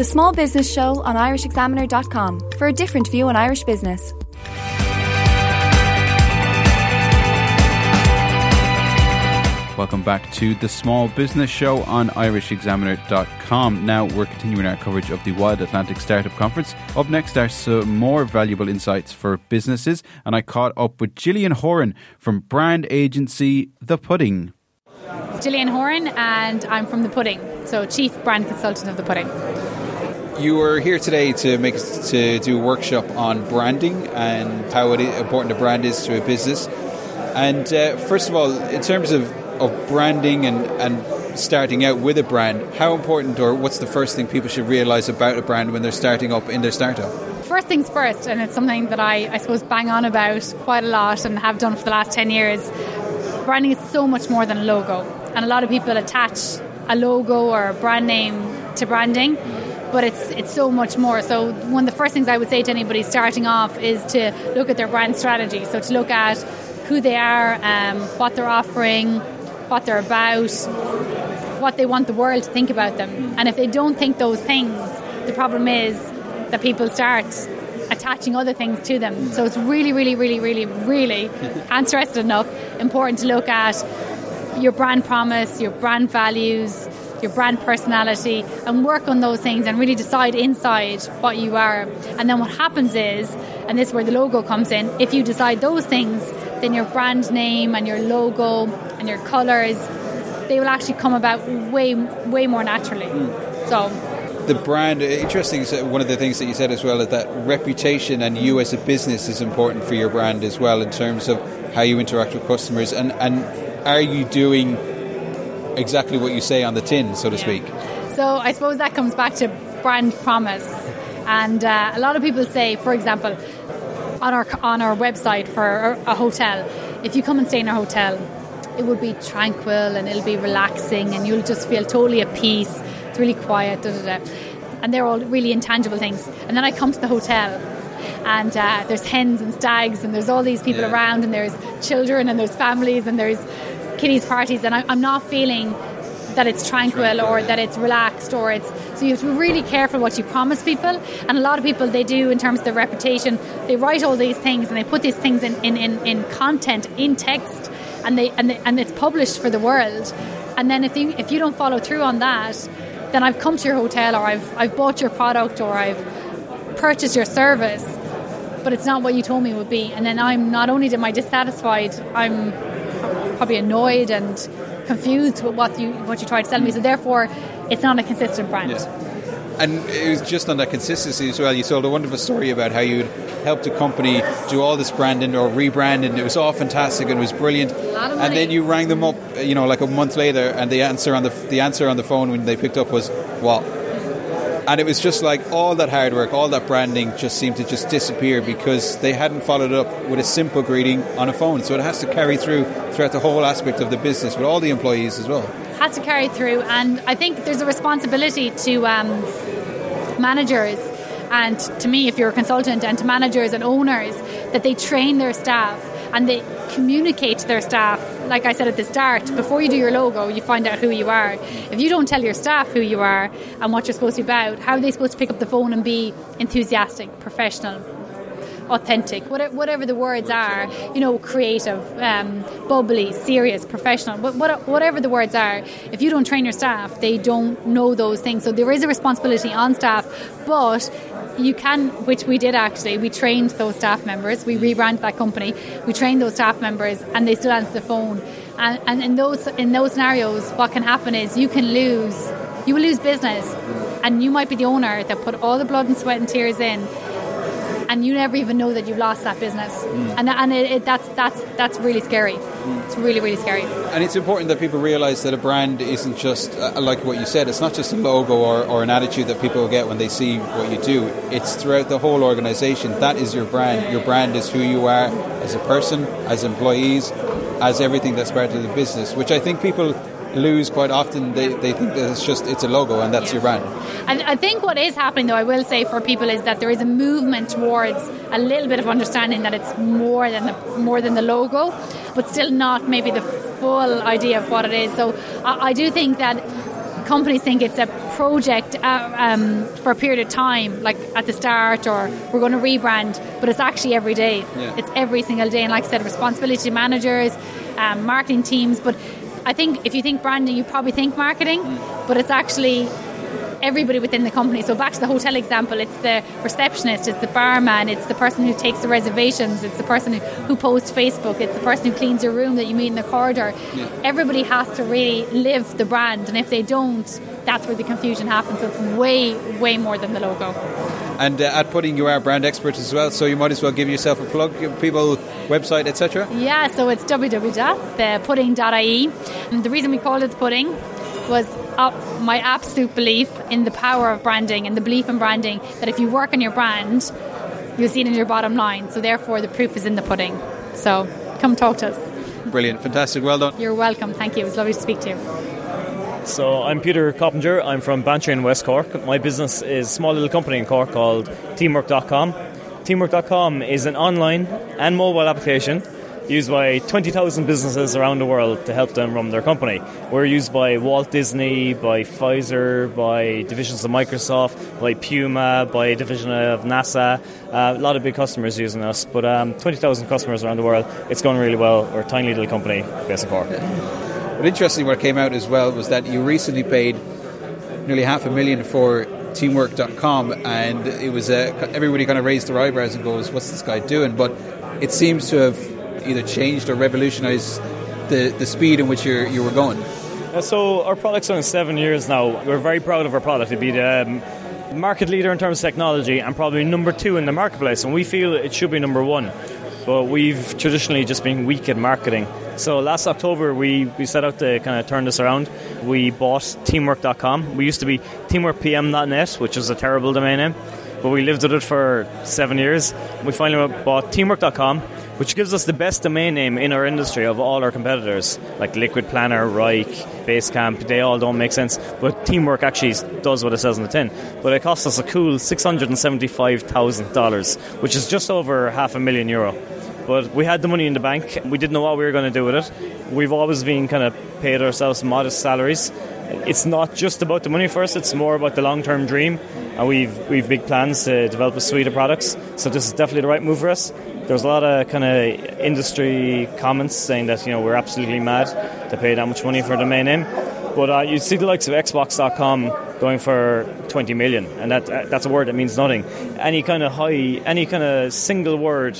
The Small Business Show on IrishExaminer.com for a different view on Irish business. Welcome back to The Small Business Show on IrishExaminer.com. Now we're continuing our coverage of the Wild Atlantic Startup Conference. Up next are some more valuable insights for businesses, and I caught up with Gillian Horan from brand agency The Pudding. Gillian Horan, and I'm from The Pudding, so Chief Brand Consultant of The Pudding. You were here today to do a workshop on branding and how important a brand is to a business. And first of all, in terms of branding and starting out with a brand, how important or what's the first thing people should realise about a brand when they're starting up in their startup? First things first, and it's something that I suppose bang on about quite a lot and have done for the last 10 years. Branding is so much more than a logo, and a lot of people attach a logo or a brand name to branding, but it's so much more. So one of the first things I would say to anybody starting off is to look at their brand strategy. So to look at who they are, what they're offering, what they're about, what they want the world to think about them. And if they don't think those things, the problem is that people start attaching other things to them. So it's really, and stressed enough, important to look at your brand promise, your brand values, your brand personality, and work on those things and really decide inside what you are. And then what happens is, and this is where the logo comes in, if you decide those things, then your brand name and your logo and your colours, they will actually come about way more naturally. So the brand, interesting, one of the things that you said as well is that reputation and you as a business is important for your brand as well in terms of how you interact with customers and are you doing exactly what you say on the tin, so to speak? So I suppose that comes back to brand promise. And a lot of people say, for example, on our website for a hotel, if you come and stay in our hotel, it will be tranquil and it'll be relaxing and you'll just feel totally at peace. Really quiet, and they're all really intangible things. And then I come to the hotel and there's hens and stags and there's all these people around and there's children and there's families and there's kiddies parties, and I'm not feeling that it's tranquil or that it's relaxed or it's, so you have to be really careful what you promise people. And a lot of people, they do in terms of their reputation, they write all these things and they put these things in content, in text, and it's published for the world. And then if you don't follow through on that, then I've come to your hotel or I've bought your product or I've purchased your service, but it's not what you told me it would be. And then I'm not only am I dissatisfied, I'm probably annoyed and confused with what you tried to sell me. So therefore, it's not a consistent brand. Yeah. And it was just on that consistency as well. You told a wonderful story about how you helped a company do all this branding or rebranding. It was all fantastic and it was brilliant. And then you rang them up, you know, like a month later, and the answer on the phone when they picked up was, "What?" And it was just like all that hard work, all that branding just seemed to just disappear because they hadn't followed it up with a simple greeting on a phone. So it has to carry throughout the whole aspect of the business with all the employees as well. Has to carry through, and I think there's a responsibility to managers, and to me, if you're a consultant, and to managers and owners, that they train their staff and they communicate to their staff. Like I said at the start, before you do your logo, you find out who you are. If you don't tell your staff who you are and what you're supposed to be about, how are they supposed to pick up the phone and be enthusiastic, professional, authentic, whatever the words are, you know, creative, bubbly, serious, professional, whatever the words are? If you don't train your staff, they don't know those things. So there is a responsibility on staff, but you can, which we did actually, we trained those staff members, we rebranded that company, we trained those staff members, and they still answer the phone. And in those scenarios, what can happen is you will lose business, and you might be the owner that put all the blood and sweat and tears in, and you never even know that you've lost that business. And that's really scary. It's really, really scary. And it's important that people realise that a brand isn't just, like what you said, it's not just a logo or an attitude that people get when they see what you do. It's throughout the whole organisation. That is your brand. Your brand is who you are as a person, as employees, as everything that's part of the business, which I think people lose quite often. They think that it's a logo and that's your brand. And I think what is happening, though, I will say, for people is that there is a movement towards a little bit of understanding that it's more than the logo, but still not maybe the full idea of what it is. So I do think that companies think it's a project for a period of time, like at the start, or we're going to rebrand, but it's actually every day. It's every single day. And like I said, responsibility to managers, marketing teams. But I think if you think branding, you probably think marketing, but it's actually everybody within the company. So back to the hotel example, it's the receptionist, it's the barman, it's the person who takes the reservations, it's the person who posts Facebook, it's the person who cleans your room that you meet in the corridor. Everybody has to really live the brand, and if they don't, that's where the confusion happens. So it's way more than the logo. And at Pudding, you are a brand expert as well, so you might as well give yourself a plug. Give people website, etc. Yeah, so it's www.thepudding.ie. And the reason we called it The Pudding was my absolute belief in the power of branding and the belief in branding that if you work on your brand, you'll see it in your bottom line. So therefore, the proof is in the pudding. So come talk to us. Brilliant. Fantastic. Well done. You're welcome. Thank you. It was lovely to speak to you. So I'm Peter Coppinger. I'm from Bantry in West Cork. My business is a small little company in Cork called Teamwork.com. Teamwork.com is an online and mobile application used by 20,000 businesses around the world to help them run their company. We're used by Walt Disney, by Pfizer, by divisions of Microsoft, by Puma, by a division of NASA. A lot of big customers using us, but 20,000 customers around the world. It's going really well. We're a tiny little company based in Cork. But interestingly, what came out as well was that you recently paid nearly $500,000 for Teamwork.com, and it was everybody kind of raised their eyebrows and goes, what's this guy doing? But it seems to have either changed or revolutionized the speed in which you were going. So our product's on 7 years now. We're very proud of our product. It'd be the market leader in terms of technology and probably number 2 in the marketplace, and we feel it should be number 1. But we've traditionally just been weak at marketing. So last October, we set out to kind of turn this around. We bought Teamwork.com. We used to be TeamworkPM.net, which was a terrible domain name, but we lived with it for 7 years. We finally bought Teamwork.com, which gives us the best domain name in our industry of all our competitors, like Liquid Planner, Wrike, Basecamp. They all don't make sense, but Teamwork actually does what it says in the tin. But it cost us a cool $675,000, which is just over €500,000. But we had the money in the bank. We didn't know what we were going to do with it. We've always been kind of paid ourselves modest salaries. It's not just about the money for us. It's more about the long-term dream. And we've big plans to develop a suite of products. So this is definitely the right move for us. There's a lot of kind of industry comments saying that, you know, we're absolutely mad to pay that much money for a domain name. But you see the likes of Xbox.com going for $20 million, and that's a word that means nothing. Any kind of single word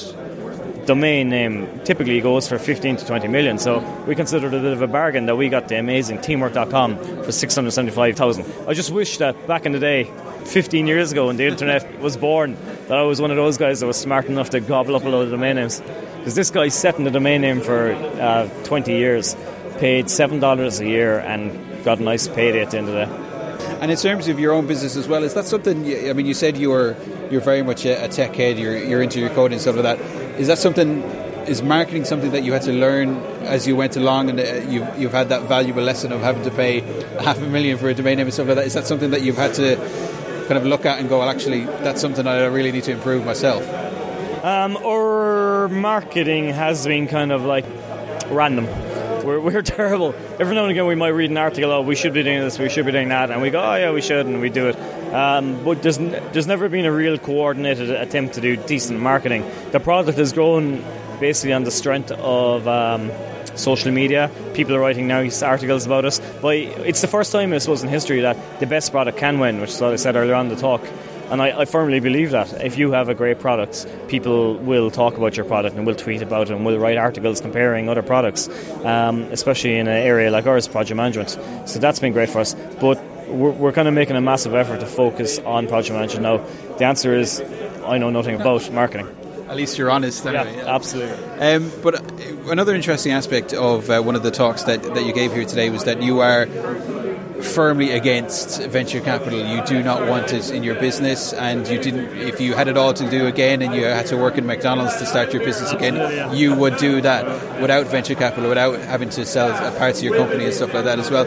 domain name typically goes for $15 to $20 million, so we considered it a bit of a bargain that we got the amazing Teamwork.com for $675,000. I just wish that back in the day, 15 years ago when the internet was born, that I was one of those guys that was smart enough to gobble up a lot of domain names, because this guy's setting the domain name for 20 years, paid $7 a year and got a nice payday at the end of the day. And in terms of your own business as well, is that something, I mean, you said you're very much a tech head, you're into your coding and stuff like that. Is that something, is marketing something that you had to learn as you went along, and you've had that valuable lesson of having to pay $500,000 for a domain name and stuff like that? Is that something that you've had to kind of look at and go, well, actually, that's something I really need to improve myself? Our marketing has been kind of like random. We're terrible. Every now and again we might read an article, oh, we should be doing this, we should be doing that, and we go, oh yeah, we should, and we do it. But there's never been a real coordinated attempt to do decent marketing. The product has grown basically on the strength of social media. People are writing nice articles about us. But it's the first time, I suppose, in history that the best product can win, which is what I said earlier on the talk. And I firmly believe that if you have a great product, people will talk about your product and will tweet about it and will write articles comparing other products, especially in an area like ours, project management. So that's been great for us. But we're kind of making a massive effort to focus on project management now. The answer is I know nothing about marketing. At least you're honest anyway. Yeah, absolutely. But another interesting aspect of one of the talks that you gave here today was that you are firmly against venture capital. You do not want it in your business, and you didn't. If you had it all to do again and you had to work in McDonald's to start your business again, you would do that without venture capital, without having to sell parts of your company and stuff like that as well.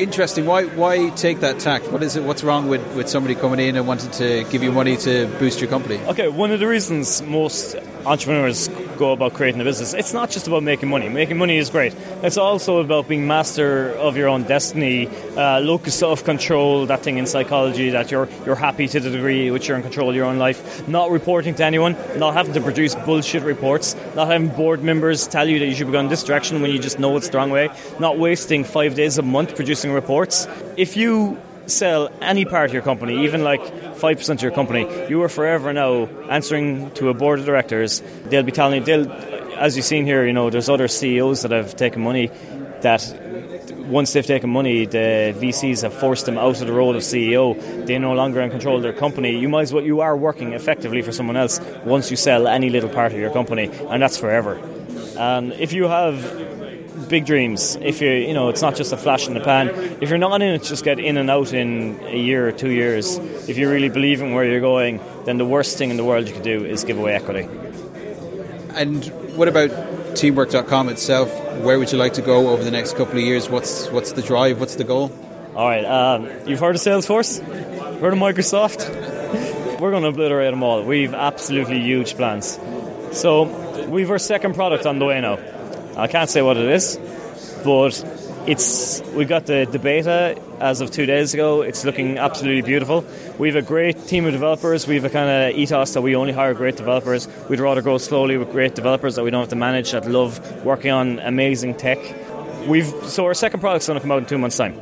Interesting. Why take that tack? What is it? What's wrong with somebody coming in and wanting to give you money to boost your company? Okay, one of the reasons most entrepreneurs go about creating a business, it's not just about making money. Making money is great. It's also about being master of your own destiny, locus of control, that thing in psychology that you're happy to the degree which you're in control of your own life, not reporting to anyone, not having to produce bullshit reports, not having board members tell you that you should be going this direction when you just know it's the wrong way, not wasting 5 days a month producing reports. If you sell any part of your company, even like 5% of your company, you are forever now answering to a board of directors. They'll be telling you, as you've seen here, you know, there's other CEOs that have taken money that once they've taken money, the VCs have forced them out of the role of CEO. They're no longer in control of their company. You are working effectively for someone else once you sell any little part of your company, and that's forever. And if you have big dreams, if you know, it's not just a flash in the pan. If you're not in it, just get in and out in a year or 2 years. If you really believe in where you're going, then the worst thing in the world you could do is give away equity. And what about Teamwork.com itself? Where would you like to go over the next couple of years? What's the drive? What's the goal? All right, you've heard of Salesforce? Heard of Microsoft? We're going to obliterate them all. We've absolutely huge plans. So we've our second product on the way now. I can't say what it is, but we got the beta as of 2 days ago. It's looking absolutely beautiful. We have a great team of developers. We have a kind of ethos that we only hire great developers. We'd rather go slowly with great developers that we don't have to manage, that love working on amazing tech. So our second product's going to come out in 2 months' time.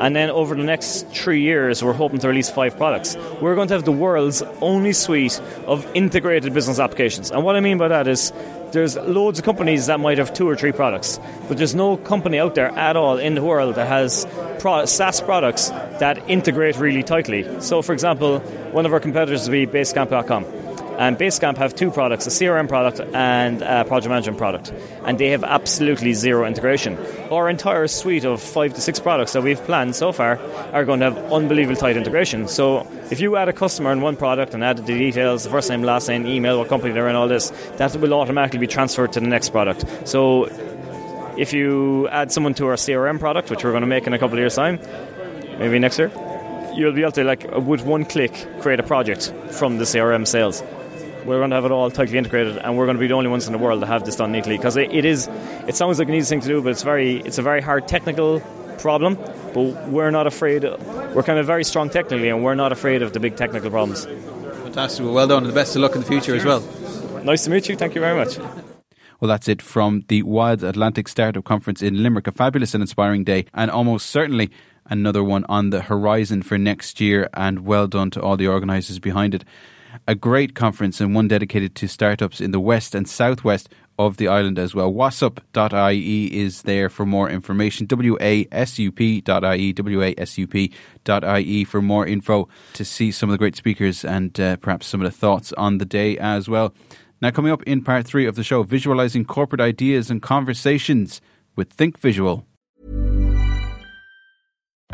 And then over the next 3 years, we're hoping to release 5 products. We're going to have the world's only suite of integrated business applications. And what I mean by that is there's loads of companies that might have 2 or 3 products, but there's no company out there at all in the world that has SaaS products that integrate really tightly. So, for example, one of our competitors would be Basecamp.com. And Basecamp have 2 products, a CRM product and a project management product. And they have absolutely zero integration. Our entire suite of 5 to 6 products that we've planned so far are going to have unbelievable tight integration. So if you add a customer in one product and add the details, the first name, last name, email, what company they're in, all this, that will automatically be transferred to the next product. So if you add someone to our CRM product, which we're going to make in a couple of years' time, maybe next year, you'll be able to, like, with one click, create a project from the CRM sales. We're going to have it all tightly integrated, and we're going to be the only ones in the world that have this done neatly. Because it sounds like an easy thing to do, but it's a very hard technical problem. But we're not afraid. We're kind of very strong technically, and we're not afraid of the big technical problems. Fantastic. Well done, and the best of luck in the future as well. Nice to meet you. Thank you very much. Well, that's it from the Wild Atlantic Startup Conference in Limerick. A fabulous and inspiring day, and almost certainly another one on the horizon for next year. And well done to all the organisers behind it. A great conference, and one dedicated to startups in the west and southwest of the island as well. WASUP.ie is there for more information. WASUP.ie for more info to see some of the great speakers and perhaps some of the thoughts on the day as well. Now, coming up in part 3 of the show, visualizing corporate ideas and conversations with Think Visual.